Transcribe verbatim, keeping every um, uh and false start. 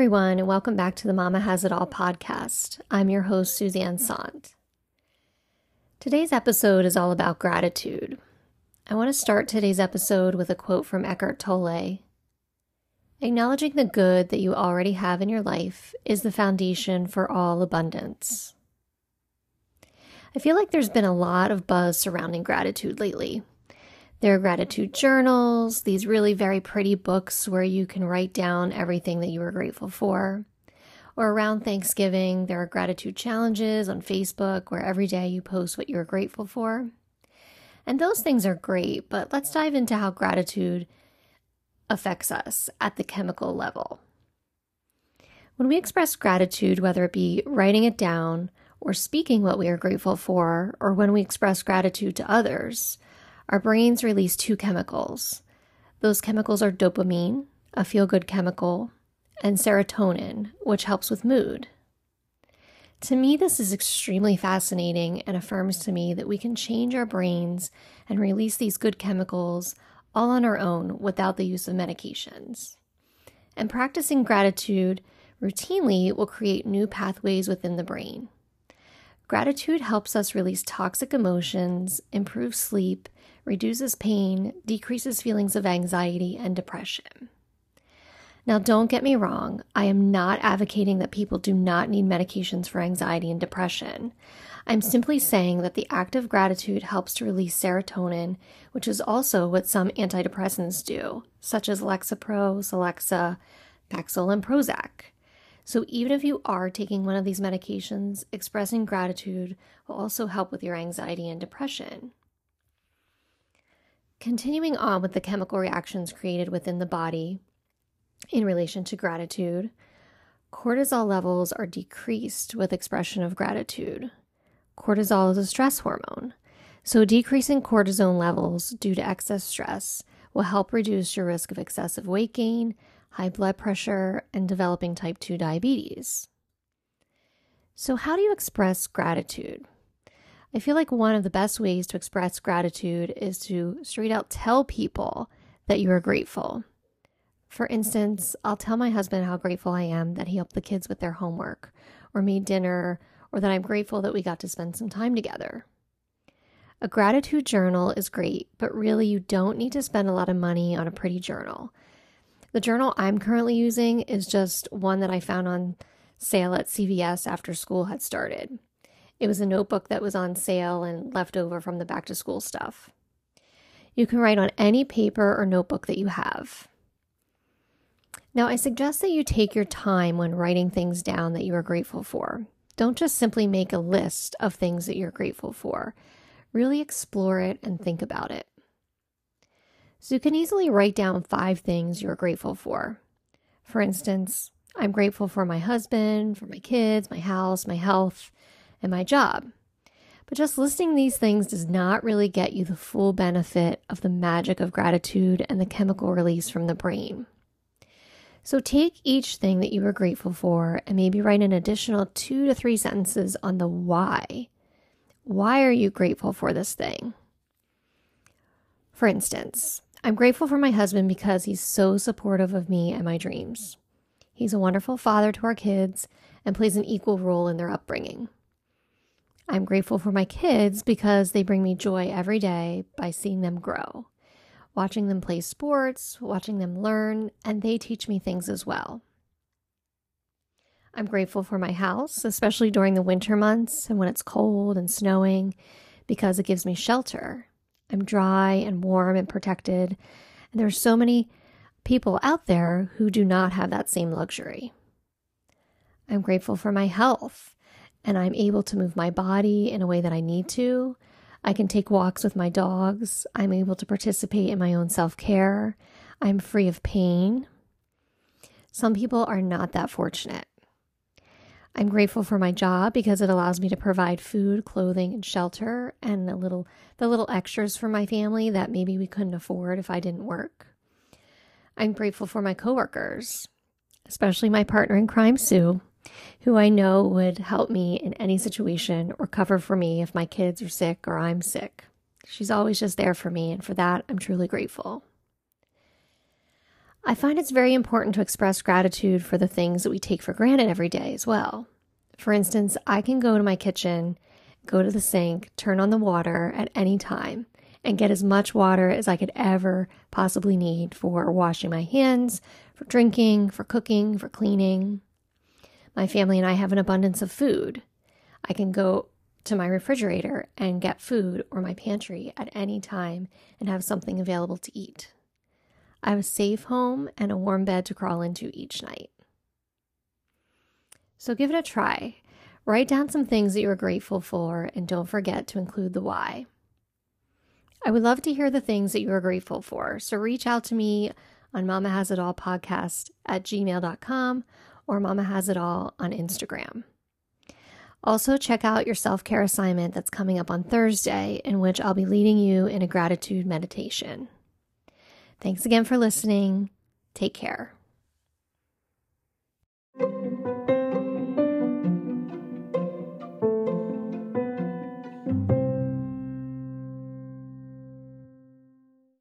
everyone, and welcome back to the Mama Has It All podcast. I'm your host, Suzanne Sant. Today's episode is all about gratitude. I want to start today's episode with a quote from Eckhart Tolle. Acknowledging the good that you already have in your life is the foundation for all abundance. I feel like there's been a lot of buzz surrounding gratitude lately. There are gratitude journals, these really very pretty books where you can write down everything that you are grateful for. Or around Thanksgiving, there are gratitude challenges on Facebook where every day you post what you're grateful for. And those things are great, but let's dive into how gratitude affects us at the chemical level. When we express gratitude, whether it be writing it down or speaking what we are grateful for, or when we express gratitude to others, our brains release two chemicals. Those chemicals are dopamine, a feel-good chemical, and serotonin, which helps with mood. To me, this is extremely fascinating and affirms to me that we can change our brains and release these good chemicals all on our own without the use of medications. And practicing gratitude routinely will create new pathways within the brain. Gratitude helps us release toxic emotions, improve sleep, reduces pain, decreases feelings of anxiety and depression. Now, don't get me wrong, I am not advocating that people do not need medications for anxiety and depression. I'm simply saying that the act of gratitude helps to release serotonin, which is also what some antidepressants do, such as Lexapro, Celexa, Paxil, and Prozac. So even if you are taking one of these medications, expressing gratitude will also help with your anxiety and depression. Continuing on with the chemical reactions created within the body in relation to gratitude, cortisol levels are decreased with expression of gratitude. Cortisol is a stress hormone, so decreasing cortisone levels due to excess stress will help reduce your risk of excessive weight gain, high blood pressure, and developing type two diabetes. So how do you express gratitude? I feel like one of the best ways to express gratitude is to straight out tell people that you are grateful. For instance, I'll tell my husband how grateful I am that he helped the kids with their homework, or made dinner, or that I'm grateful that we got to spend some time together. A gratitude journal is great, but really you don't need to spend a lot of money on a pretty journal. The journal I'm currently using is just one that I found on sale at C V S after school had started. It was a notebook that was on sale and left over from the back to school stuff. You can write on any paper or notebook that you have. Now, I suggest that you take your time when writing things down that you are grateful for. Don't just simply make a list of things that you're grateful for. Really explore it and think about it. So you can easily write down five things you're grateful for. For instance, I'm grateful for my husband, for my kids, my house, my health, and my job. But just listing these things does not really get you the full benefit of the magic of gratitude and the chemical release from the brain. So take each thing that you were grateful for and maybe write an additional two to three sentences on the why. Why are you grateful for this thing? For instance, I'm grateful for my husband because he's so supportive of me and my dreams. He's a wonderful father to our kids and plays an equal role in their upbringing. I'm grateful for my kids because they bring me joy every day by seeing them grow, watching them play sports, watching them learn, and they teach me things as well. I'm grateful for my house, especially during the winter months and when it's cold and snowing, because it gives me shelter. I'm dry and warm and protected, and there are so many people out there who do not have that same luxury. I'm grateful for my health, and I'm able to move my body in a way that I need to. I can take walks with my dogs. I'm able to participate in my own self-care. I'm free of pain. Some people are not that fortunate. I'm grateful for my job because it allows me to provide food, clothing, and shelter, and a little, the little extras for my family that maybe we couldn't afford if I didn't work. I'm grateful for my coworkers, especially my partner in crime, Sue, who I know would help me in any situation or cover for me if my kids are sick or I'm sick. She's always just there for me, and for that, I'm truly grateful. I find it's very important to express gratitude for the things that we take for granted every day as well. For instance, I can go to my kitchen, go to the sink, turn on the water at any time, and get as much water as I could ever possibly need for washing my hands, for drinking, for cooking, for cleaning. My family and I have an abundance of food. I can go to my refrigerator and get food or my pantry at any time and have something available to eat. I have a safe home and a warm bed to crawl into each night. So give it a try. Write down some things that you are grateful for and don't forget to include the why. I would love to hear the things that you are grateful for, so reach out to me on mamahasitallpodcast at gmail dot com or mamahasitall on Instagram. Also, check out your self-care assignment that's coming up on Thursday, in which I'll be leading you in a gratitude meditation. Thanks again for listening. Take care.